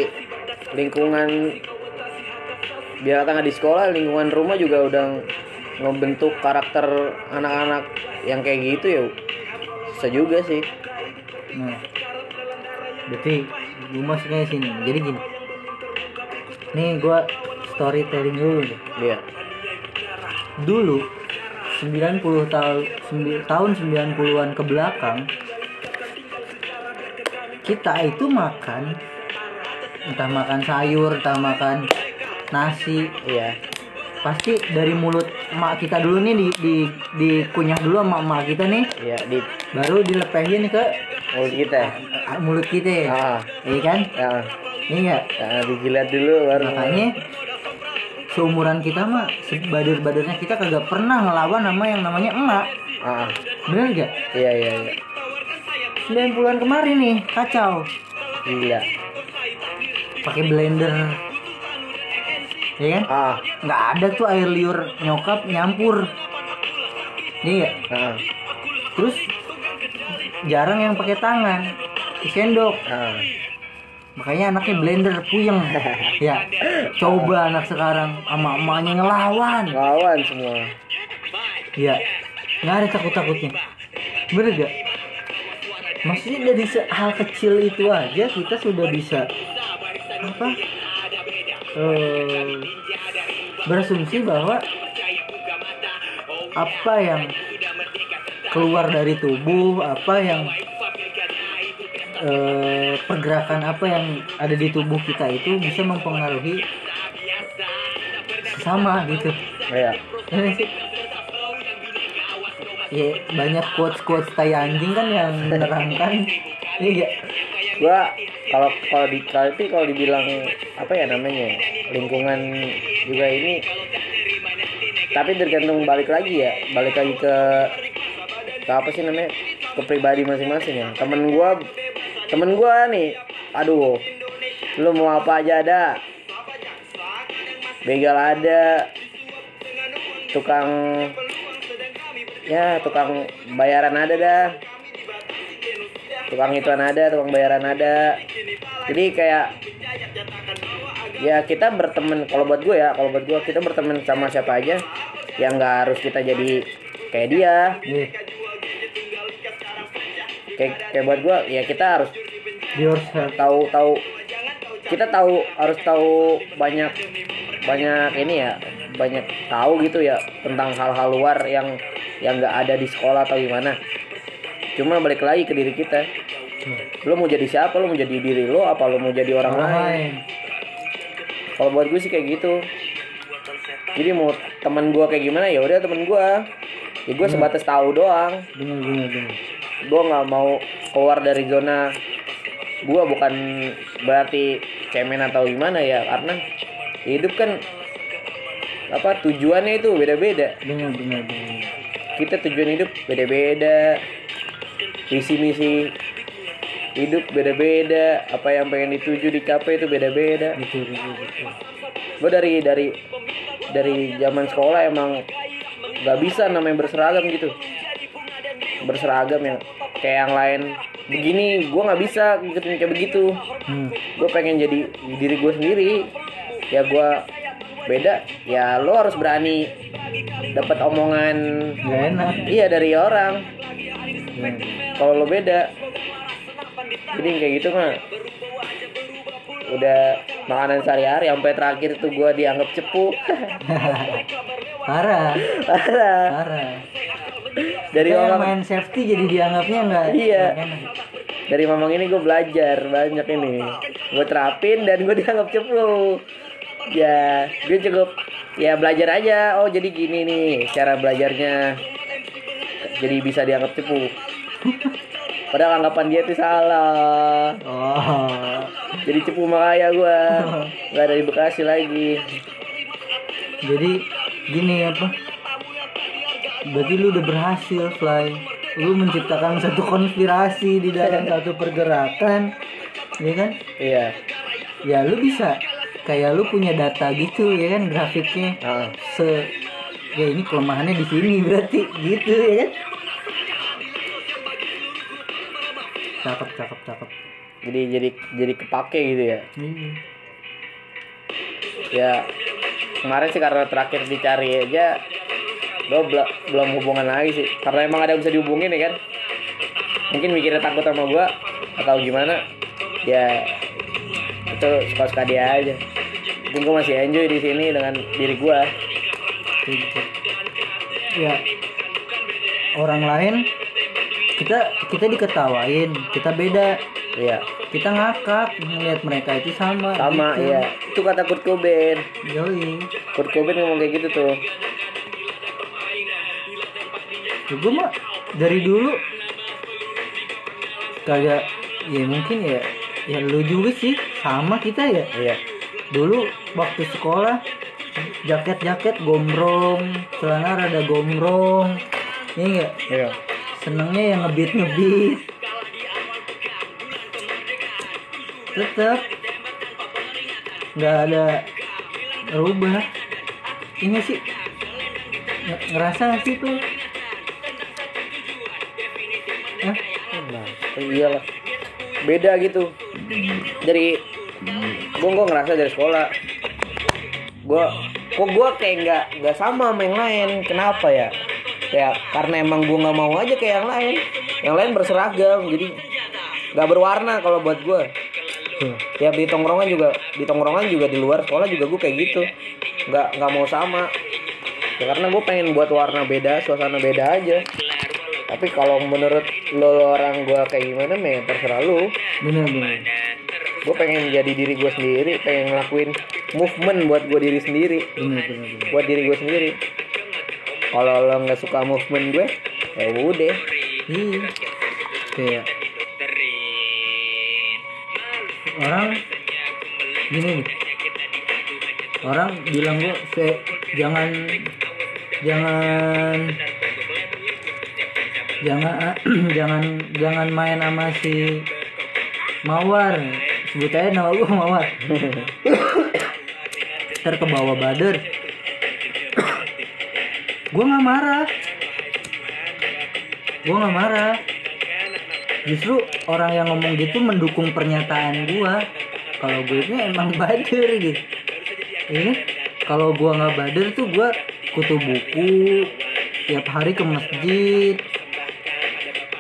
lingkungan biar tengah di sekolah, lingkungan rumah juga udah membentuk karakter anak-anak yang kayak gitu ya. Susah juga sih. Nah, berarti gue masuknya sini. Jadi gini. Nih gue storytelling dulu deh. Iya. Dulu sembilan puluh tahun sembi- tahun sembilan puluhan ke belakang kita itu makan entah makan sayur, entah makan nasi, ya. Pasti dari mulut emak kita dulu nih di di dikunyah dulu sama emak kita nih. Iya, di baru dilepehin ke mulut kita. Mulut kita. Heeh. Iya kan? Heeh. Iya enggak? Nah, dijilat dulu baru. Makanya seumuran kita mah badir-badirnya kita kagak pernah ngelawan sama yang namanya emak. Ah, bener gak? Iya iya iya. sembilan puluhan kemarin nih kacau. Gila. Pakai blender. Iya kan? Ah, nggak ada tuh air liur nyokap nyampur. Iya. Ah. Terus jarang yang pakai tangan, sendok. Ah. Makanya anaknya blender puyeng. Ya. Coba anak sekarang sama emaknya ngelawan. Ngelawan semua. Ya. Enggak ada takut-takutnya. Bener gak? Maksudnya dari hal kecil itu aja kita sudah bisa apa? Eh, berasumsi bahwa apa yang keluar dari tubuh, apa yang Uh, pergerakan apa yang ada di tubuh kita itu bisa mempengaruhi sama gitu. Iya. Ya banyak quotes-quotes tai anjing kan yang menerangkan. Iya. Gua kalau kalau di tapi kalau dibilang apa ya namanya lingkungan juga ini. Tapi tergantung balik lagi ya, balik lagi ke, ke apa sih namanya ke pribadi masing-masing ya. Temen gua Temen gue nih, aduh, lu mau apa aja ada, begal ada, tukang, ya tukang bayaran ada dah, tukang ituan ada, tukang bayaran ada, jadi kayak, ya kita berteman, kalau buat gue ya, kalau buat gue kita berteman sama siapa aja, yang nggak harus kita jadi kayak dia. Hmm. Kayak, kayak buat gue ya kita harus viewers tahu tahu kita tahu harus tahu banyak banyak ini ya, banyak tahu gitu ya tentang hal-hal luar yang yang nggak ada di sekolah atau gimana. Cuma balik lagi ke diri kita. Lo mau jadi siapa? Lo mau jadi diri lo apa lo mau jadi orang lain? lain. Kalau buat gue sih kayak gitu. Jadi mau teman gue kayak gimana ya udah teman gue. Ya gue sebatas tahu doang. Bener bener bener. Gue nggak mau keluar dari zona. Gue bukan berarti cemen atau gimana ya, karena hidup kan apa tujuannya itu beda-beda. Benar benar benar. Kita tujuan hidup beda-beda. Misi-misi hidup beda-beda. Apa yang pengen dituju dicapai itu beda-beda. Betul betul betul. Gue dari dari dari zaman sekolah emang gak bisa namanya berseragam gitu. Berseragam yang kayak yang lain begini, gue nggak bisa ngikutin kayak begitu. hmm. Gue pengen jadi diri gue sendiri ya, gue beda ya. Lo harus berani dapat omongan gak enak iya dari orang hmm. kalau lo beda. Jadi kayak gitu mah udah makanan sehari-hari. Sampai terakhir tuh gue dianggap cepu. parah parah parah dari orang main safety jadi dianggapnya enggak iya enak. Dari mamang ini gue belajar banyak ini, gue terapin dan gue dianggap cepu ya. Gue cukup ya belajar aja, oh jadi gini nih cara belajarnya, jadi bisa dianggap cepu. Padahal anggapan dia tuh salah. Oh. Jadi cepu makanya gue nggak ada di Bekasi lagi. Jadi gini apa? Berarti lu udah berhasil, Fly. Lu menciptakan satu konspirasi di dalam satu pergerakan, ya kan? Iya. Ya lu bisa. Kayak lu punya data gitu, ya kan? Grafiknya. Uh. Se. Ya ini kelemahannya di sini berarti, gitu ya kan? Cakep, cakep, cakep. Jadi jadi jadi kepake gitu ya. Hmm. Ya kemarin sih karena terakhir dicari aja. Lo bela- belum hubungan lagi sih, karena emang ada yang bisa dihubungin ya kan. Mungkin mikirnya takut sama gue atau gimana. Ya itu suka-suka dia aja. Mungkin gue masih enjoy di sini dengan diri gue. Ya orang lain kita kita diketawain, kita beda. Iya. Kita ngakak ngeliat mereka itu sama. Sama gitu. Iya. Itu kata Kurt Cobain. Yoi. Kurt Cobain ngomong kayak gitu tuh. Gue mah dari dulu kagak ya mungkin ya ya lu juga sih sama kita ya. Iya. Dulu waktu sekolah jaket-jaket gombrong, celana rada gombrong, iya nggak? Iya. Senengnya yang ngebit-ngebit. Tetap nggak ada rubah. Ini sih ngerasa sih tuh. Hah? Nah, iyalah beda gitu. Dari gue gue ngerasa dari sekolah gue kok gue kayak nggak nggak sama sama yang lain. Kenapa ya? Ya karena emang gue nggak mau aja kayak yang lain. Yang lain berseragam jadi nggak berwarna kalau buat gue. Hmm. Ya di tongkrongan juga di tongkrongan juga di luar sekolah juga gue kayak gitu. Nggak nggak mau sama. Ya karena gue pengen buat warna beda, suasana beda aja. Tapi kalau menurut lo orang gue kayak gimana, meh terserah lo. Bener-bener. Gue pengen jadi diri gue sendiri, pengen ngelakuin movement buat gue diri sendiri. Bener-bener. Buat diri gue sendiri. Kalau lo nggak suka movement gue, ya udah. Hmm. Kayak orang gini, orang bilang gue se- jangan jangan jangan jangan jangan main sama si Mawar, sebut aja nama gue Mawar. Ntar ke bawah bader. Gue nggak marah, gue nggak marah. Justru orang yang ngomong gitu mendukung pernyataan gue. Kalau gue itu emang bader gitu. Ini kalau gue nggak bader tuh gue kutu buku, tiap hari ke masjid.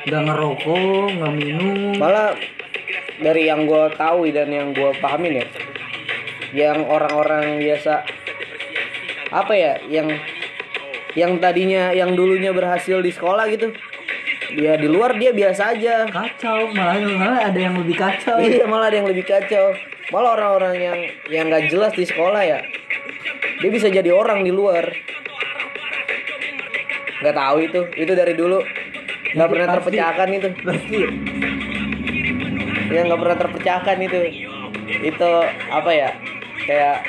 Nggak ngerokok, nggak minum. Malah dari yang gue tahu dan yang gue pahamin ya, yang orang-orang biasa apa ya, yang yang tadinya yang dulunya berhasil di sekolah gitu, dia di luar dia biasa aja. Kacau, malah malah ada yang lebih kacau. Iya, malah ada yang lebih kacau. Malah orang-orang yang yang nggak jelas di sekolah ya, dia bisa jadi orang di luar. Nggak tahu itu, itu dari dulu nggak pernah pasti, terpecahkan itu. Pasti. Ya nggak pernah terpecahkan itu. Itu apa ya? Kayak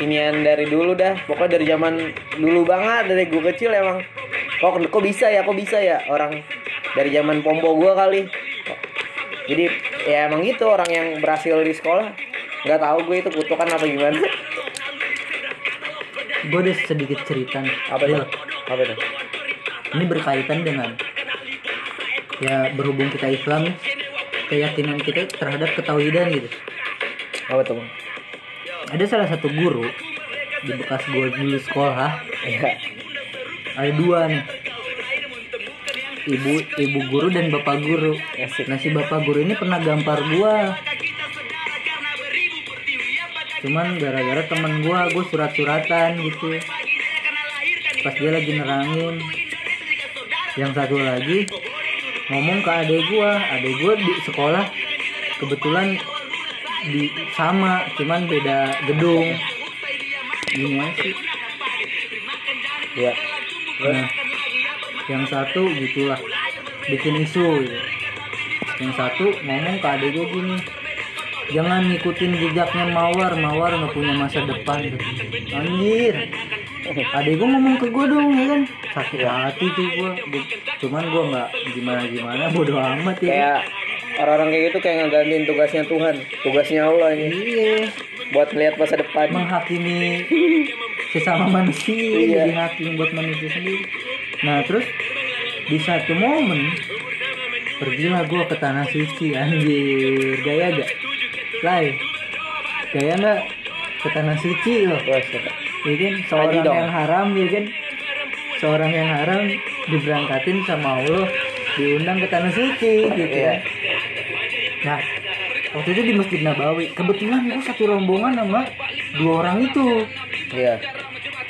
inian dari dulu dah, pokoknya dari zaman dulu banget, dari gue kecil emang. Kok kok bisa ya, kok bisa ya orang dari zaman pompo gue kali. Jadi ya emang gitu orang yang berhasil di sekolah. Nggak tahu gue itu kutukan apa gimana. Gue ada sedikit cerita. Apa itu? Apa itu? Ini berkaitan dengan ya berhubung kita Islam, keyakinan kita terhadap ketauhidan gitu. Apa tuh? Ada salah satu guru di bekas gua dulu sekolah. Ya. Ada dua nih, ibu ibu guru dan bapak guru. Nah si bapak guru ini pernah gampar gua. Cuman gara-gara temen gua, gua surat-suratan gitu. Pas dia lagi nerangin, yang satu lagi ngomong ke adik gua, adik gua di sekolah kebetulan di sama, cuman beda gedung. Gimana sih? Ya. Nah, yang satu gitulah bikin isu gitu. Yang satu ngomong ke adik gue gini, jangan ngikutin jejaknya Mawar, Mawar nggak punya masa depan. Anjir. Adik gue ngomong ke gue dong, ya kan? Sakit hati tuh gue. Cuman gue nggak gimana-gimana, bodoh amat ya. Kayak orang-orang kayak gitu kayak ngegandin tugasnya Tuhan, tugasnya Allah ini. Iya. Buat melihat masa depan, menghakimi sesama manusia, iya. Jadi hakim buat manusia sendiri. Nah terus di satu momen pergilah gue ke tanah suci. Anjir, gaya gak? Lai, gaya gak ke tanah suci loh? Ya kan, seorang yang haram, ya kan, seorang yang haram diberangkatin sama Allah, diundang ke tanah suci gitu ya. Nah waktu itu di Masjid Nabawi, kebetulan gue satu rombongan sama dua orang itu. Iya.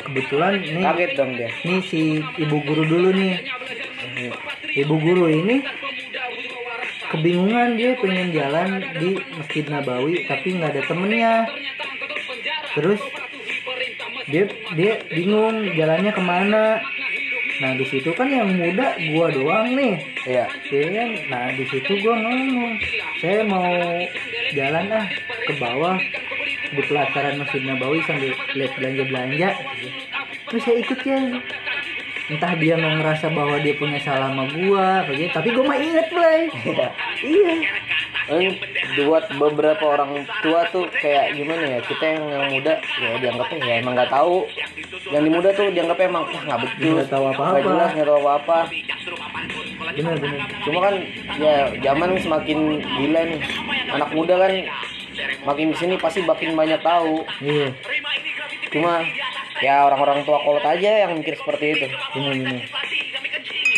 Kebetulan nih, kaget dong dia. Nih si ibu guru dulu nih. Ibu guru ini kebingungan, dia pengen jalan di Masjid Nabawi tapi nggak ada temennya. Terus dia dia bingung jalannya kemana. Nah di situ kan yang muda gua doang nih. Iya. Kan? Nah di situ gua ngomong, saya mau jalan ah ke bawah di pelataran Masjid Nabawi sambil lihat belanja-belanja. Terus saya ikut ya. Entah dia mau ngerasa bahwa dia punya salah sama gua, begitu. Tapi gua mah inget play. Iya. Eh, buat beberapa orang tua tuh kayak gimana ya, kita yang, yang muda ya dianggapnya ya emang nggak tahu, yang di muda tuh dianggapnya emang ah nggak betul, nggak tahu apa-apa, nggak jelas, nggak tahu apa-apa. Benar-benar. Cuma kan ya zaman semakin gila nih, anak muda kan makin kesini pasti makin banyak tahu. Iya. Cuma ya orang-orang tua kolot aja yang mikir seperti itu. Benar-benar.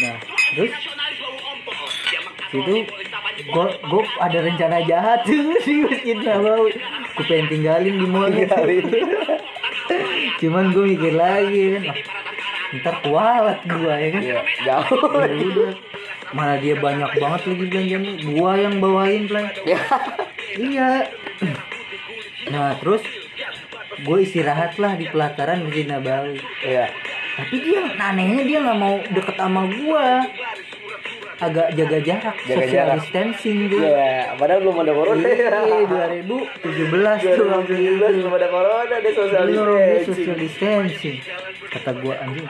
Nah terus itu gue ada rencana jahat tuh di Masjid Nabawi. Gue pengen tinggalin di mall itu. Cuman gue mikir lagi kan, oh, ntar kualat gue ya kan. Iya, jauh. Ya, malah dia banyak banget lagi belanjanya. Gue yang bawain play. Iya. Nah terus gue istirahat lah di pelataran Masjid Nabawi. Iya. Tapi dia anehnya dia nggak mau deket sama gue. Agak jaga jarak, jaga social jarak. Distancing gitu. Iya, padahal belum ada corona. Iya, dua ribu tujuh belas tuh belum ada corona, ada social distancing. Social distancing. Kata gua anjing.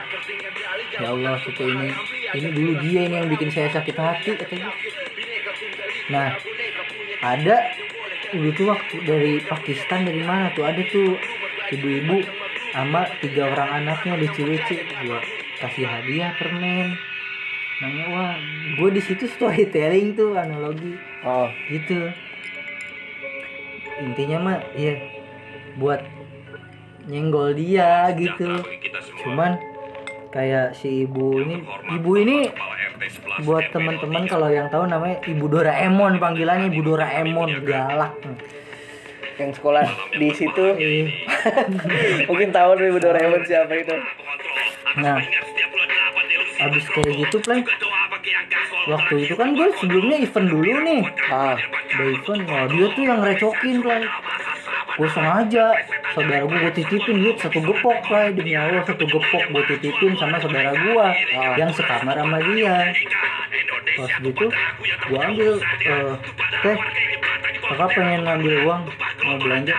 Ya Allah, kita ini ini dulu dia ini yang bikin saya sakit hati katanya. Nah, ada itu waktu dari Pakistan, dari mana tuh ada tuh ibu-ibu sama tiga orang anaknya lucu-lucu. Gua kasih hadiah permen. Nanya, wah, gue di situ storytelling tuh analogi, oh gitu. Intinya mah, ya buat nyenggol dia gitu. Cuman kayak si ibu ini, ibu ini buat teman-teman kalau yang tahu namanya Ibu Doraemon, panggilannya Ibu Doraemon, galak yang sekolah di situ. Mungkin tahu Ibu Doraemon siapa itu. Nah, habis kayak gitu play, waktu itu kan gue sebelumnya event dulu nih. Ah, udah event, nah dia tuh yang recokin play. Gue sengaja, saudara gue gue titipin duit satu gepok play, demi Allah satu gepok gue titipin sama saudara gue ah. yang sekamar sama dia. Pas gitu, gue ambil, uh, teh, kakak pengen ambil uang mau belanja,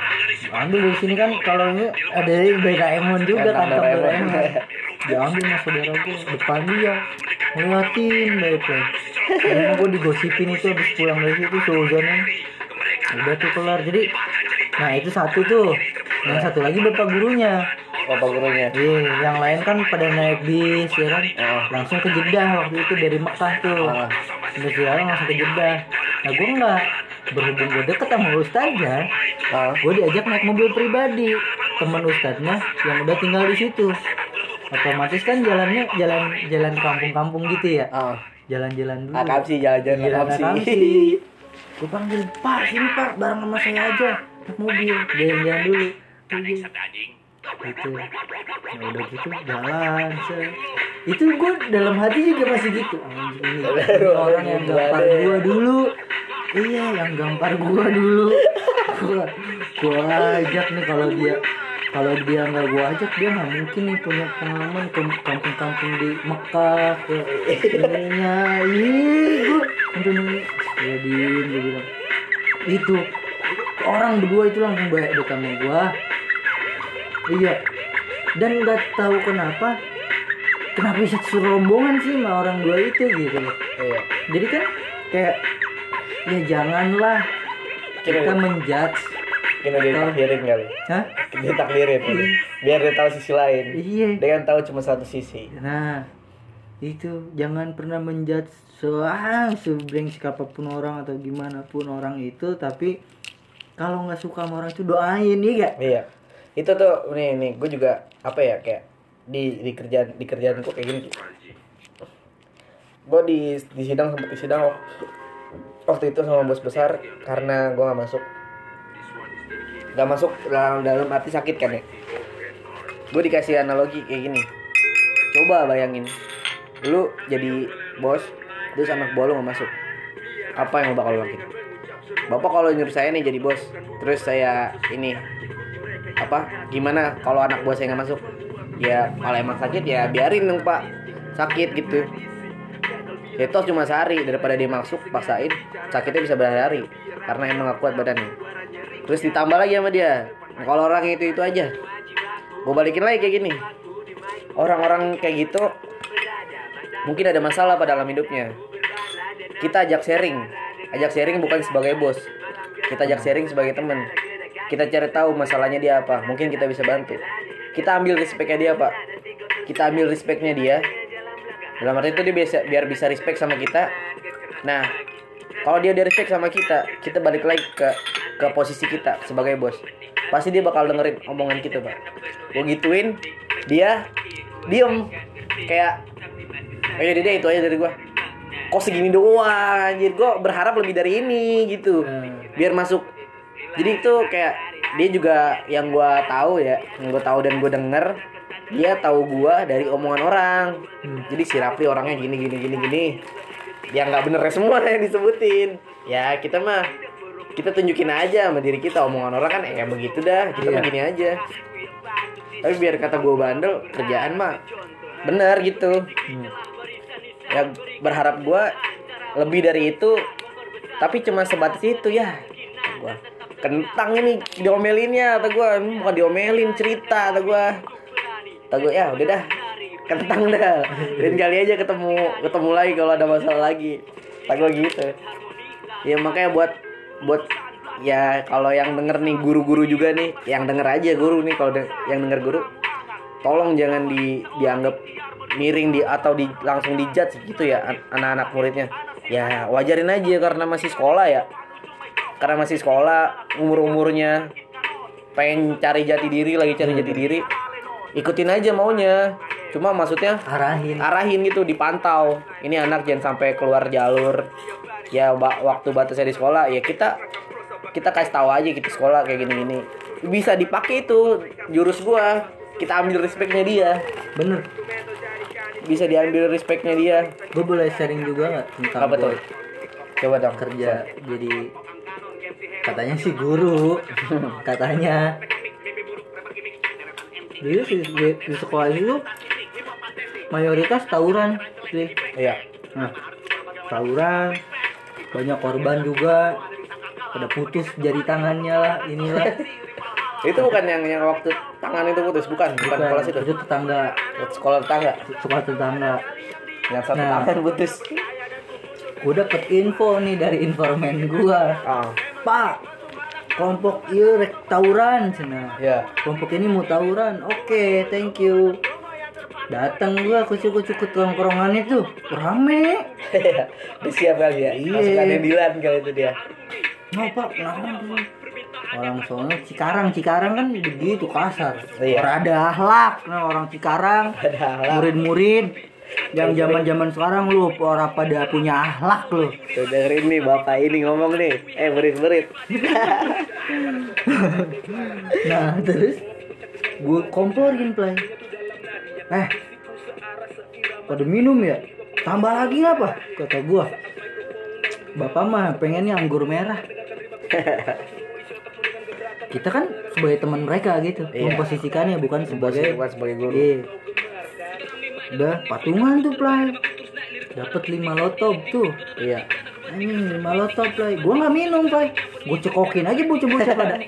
ambil di sini kan kalau ini ada dari Doraemon juga kan, kantor Doraemon. Dia ambil sama saudara gue depan dia, ngeliatin baik play. Karena gue digosipin itu habis pulang dari situ sehujannya, udah tuh kelar. Jadi nah itu satu tuh, yang satu lagi bapak gurunya. Bapak gurunya. Iya, yeah, yang lain kan pada naik bis ya kan, oh. langsung ke Jeddah waktu itu dari Mekah tuh, dari Jeddah langsung ke Jeddah. Nah gue enggak, berhubung gue deket sama ustadznya, oh. gue diajak naik mobil pribadi teman ustadznya yang udah tinggal di situ. Otomatis kan jalannya jalan jalan kampung-kampung gitu ya, oh. jalan-jalan dulu. Akamsi jalan-jalan akamsi. Gue panggil, Pak sini Pak, bareng sama saya aja. Mobil jalan-jalan dulu gitu. Nah udah gitu jalan se. Itu gue dalam hati juga masih gitu, ini orang yang gampar gue dulu. Iya yang gampar gue dulu gue ajak nih, kalau dia kalau dia nggak gue ajak dia nggak mungkin nih punya pengalaman ke kampung-kampung di Mekah ke ininya. Ih gue untuk nih jadi gue bilang itu orang berdua itu langsung baik deh sama gua. Iya. Dan nggak tahu kenapa, kenapa bisa serombongan sih sama orang dua itu gitu loh. Iya. Jadi kan kayak ya janganlah kita menjudge. Kita ditakdirin kali. Hah? Ditakdirin. Iya. Biar dia tahu sisi lain. Iya. Dia kan tahu cuma satu sisi. Nah, itu jangan pernah menjudge seorang sebrengsek apapun orang atau gimana pun orang itu, tapi kalau nggak suka sama orang itu doain ya gak? Iya, itu tuh nih nih gue juga apa ya kayak di di kerjaan di kerjaan gue kayak gini. Gue di di sidang sempat di sidang waktu, waktu itu sama bos besar karena gue nggak masuk, nggak masuk dalam dalam arti sakit kan ya. Gue dikasih analogi kayak gini. Coba bayangin, lu jadi bos terus anak buah lu nggak masuk, apa yang bakal lu lakuin? Bapak kalau nyuruh saya nih jadi bos, terus saya ini apa? Gimana kalau anak buah saya nggak masuk? Ya kalau emang sakit ya biarin dong Pak, sakit gitu. Ya toh cuma sehari, daripada dia masuk paksain sakitnya bisa berhari-hari karena emang nggak kuat badannya. Terus ditambah lagi sama dia, kalau orang itu itu aja. Gue balikin lagi kayak gini. Orang-orang kayak gitu mungkin ada masalah pada dalam hidupnya. Kita ajak sharing. Ajak sharing bukan sebagai bos, kita ajak sharing sebagai teman. Kita cari tahu masalahnya dia apa, mungkin kita bisa bantu. Kita ambil respectnya dia Pak, kita ambil respectnya dia. Dalam arti itu dia bisa, biar bisa respect sama kita. Nah, kalau dia udah respect sama kita, kita balik lagi ke ke posisi kita sebagai bos. Pasti dia bakal dengerin omongan kita Pak. Gue gituin, dia diem kayak, oh ya deh itu aja dari gue. Kok segini doang anjir, gue berharap lebih dari ini gitu biar masuk. Jadi itu kayak dia juga yang gue tahu ya, yang gue tahu dan gue denger, dia tahu gue dari omongan orang. hmm. Jadi si Rafli orangnya gini gini gini gini, ya nggak bener semua yang disebutin. Ya kita mah kita tunjukin aja sama diri kita, omongan orang kan eh ya begitu dah, kita yeah. begini aja. Tapi biar kata gue bandel, kerjaan mah bener gitu. hmm. Ya berharap gue lebih dari itu, tapi cuma sebatas itu ya. Gua kentang ini diomelinnya atau gue bukan diomelin cerita atau gue, atau gue ya udah dah kentang dah. Dan kali aja ketemu ketemu lagi kalau ada masalah lagi. Atau gue gitu. Ya makanya buat buat ya kalau yang denger nih guru-guru juga nih, yang denger aja guru nih kalau de- yang denger guru, tolong jangan di dianggap miring di atau di langsung dijudge gitu ya anak-anak muridnya. Ya wajarin aja karena masih sekolah ya. Karena masih sekolah, umur-umurnya pengen cari jati diri, lagi cari jati diri. Ikutin aja maunya. Cuma maksudnya arahin, arahin gitu, dipantau. Ini anak jangan sampai keluar jalur. Ya waktu batasnya di sekolah ya kita kita kasih tahu aja gitu, sekolah kayak gini-gini. Bisa dipakai itu jurus gua. Kita ambil respectnya dia. Bener. Bisa diambil respectnya dia. Gua boleh sharing juga nggak tentang apa tuh? Coba dong kerja so. Jadi katanya sih guru, katanya. Dulu sih di, di sekolah itu mayoritas tawuran sih. Iya. Nah, tawuran, banyak korban juga. Ada putus jari tangannya lah, inilah. Itu bukan yang yang waktu tangan itu putus, bukan, bukan, bukan sekolah itu. Itu tetangga, sekolah tetangga, sekolah tetangga. Yang satu nah, tangan putus. Gue dapet info nih dari informan gua. Oh. Pak, kelompok ieu rek tawuran cenah. Yeah. Kelompok ini mau tawuran. Oke, okay, thank you. Datang gua kucu-kucu ke tongkrongan itu. Rame. Disiap kali ya. Masukannya Dilan kali itu dia. Nah, Pak, nah, orang soalnya Cikarang, Cikarang kan begitu kasar. Yeah. Orang ada akhlak, nah, orang Cikarang. Murid-murid yang zaman-zaman sekarang lu orang pada punya akhlak lu. Tuh dengerin nih bapak ini ngomong nih. Eh murid-murid. Nah, terus gue komporin play. Eh. Pada minum ya? Tambah lagi apa? Kata gue. Bapak mah pengennya anggur merah. Kita kan sebagai teman mereka gitu. Iya. Memposisikannya bukan sebagai bukan sebagai guru. Iya. Udah patungan tuh play, dapat lima lotop tuh. Iya. Ini lima lotop play. Gua nggak minum play. Gua cekokin aja bocah-bocah pada.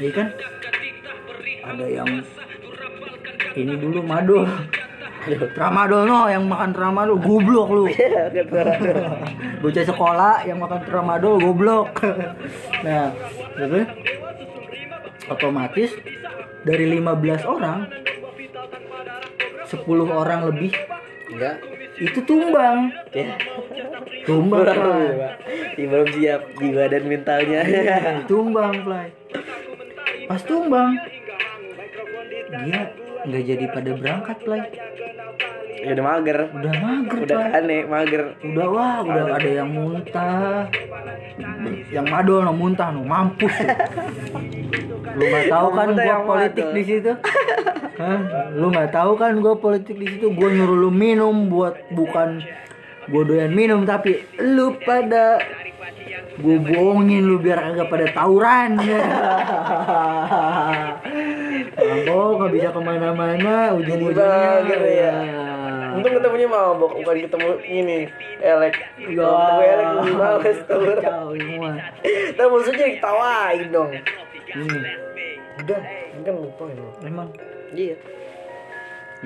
Iya kan? Ada yang ini dulu madol. Tramadol no, yang makan tramadol goblok lu. Bocah sekolah yang makan tramadol goblok. Nah, terus otomatis dari lima belas orang sepuluh orang lebih enggak itu tumbang ya. Tumbang play belum siap jiwa dan mentalnya. Tumbang play pas tumbang dia nggak jadi pada berangkat play. Ya udah mager udah mager udah play. Aneh mager udah wah udah mager. Ada yang muntah yang madol no muntah no mampus lu nggak tahu kan buat politik di situ. Hah? Lu nggak tahu kan gue politik di situ, gue nyuruh lu minum buat bukan gue doyan minum tapi lu pada gue bohongin lu biar agak pada tawuran. Mabok nggak bisa kemana-mana ujung-ujungnya gitu ya. Untung ketemunya mabok bukan ketemu ini elek. Wah, elek lebih bagus tuh. Tapi maksudnya ditawain dong. Hmm. Udah, enggak lupa ya. Emang. Iya.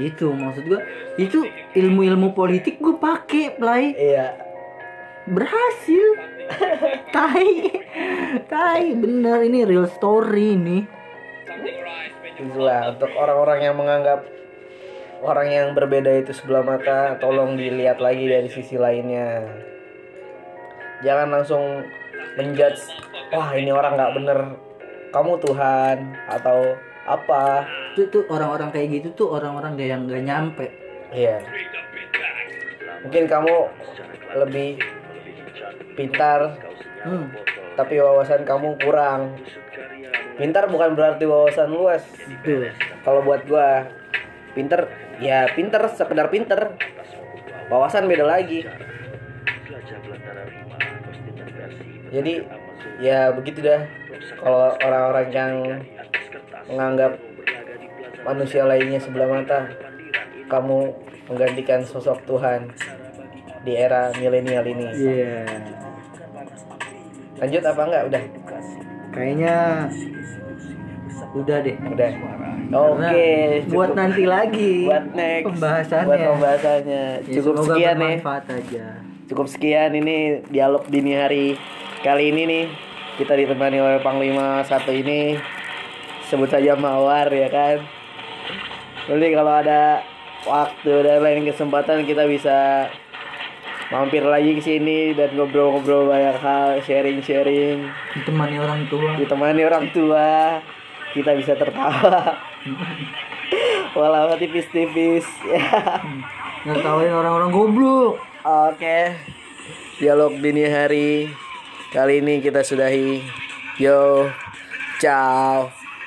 Itu maksud gua, itu ilmu-ilmu politik gua pakai, play. Iya. Berhasil. Tai. Tai bener ini real story ini. Itulah untuk orang-orang yang menganggap orang yang berbeda itu sebelah mata, tolong dilihat lagi dari sisi lainnya. Jangan langsung menjudge, wah ini orang enggak bener. Kamu Tuhan atau apa? Itu tuh orang-orang kayak gitu tuh orang-orang yang gak nyampe. Iya. Mungkin kamu lebih pintar, hmm. tapi wawasan kamu kurang. Pintar bukan berarti wawasan luas. Betul. Kalau buat gua, pintar ya pintar sekedar pintar. Wawasan beda lagi. Jadi ya begitu dah. Kalau orang-orang yang menganggap manusia lainnya sebelah mata, kamu menggantikan sosok Tuhan di era milenial ini. Iya. Yeah. Lanjut apa enggak? Udah. Kayaknya udah deh. Udah. Oke. Okay, buat nanti lagi. Buat next. Pembahasannya. Buat pembahasannya. Cukup ya, sekian nih. Aja. Cukup sekian ini dialog dini hari kali ini nih. Kita ditemani oleh Panglima satu ini, sebut saja Mawar ya kan. Nanti kalau ada waktu dan lain kesempatan kita bisa mampir lagi ke sini dan ngobrol-ngobrol banyak hal, sharing-sharing. Ditemani orang tua. Ditemani orang tua, kita bisa tertawa. Walau tipis-tipis. Ngetawain orang-orang goblok. Oke. Dialog dini hari kali ini kita sudahi. Yo. Ciao.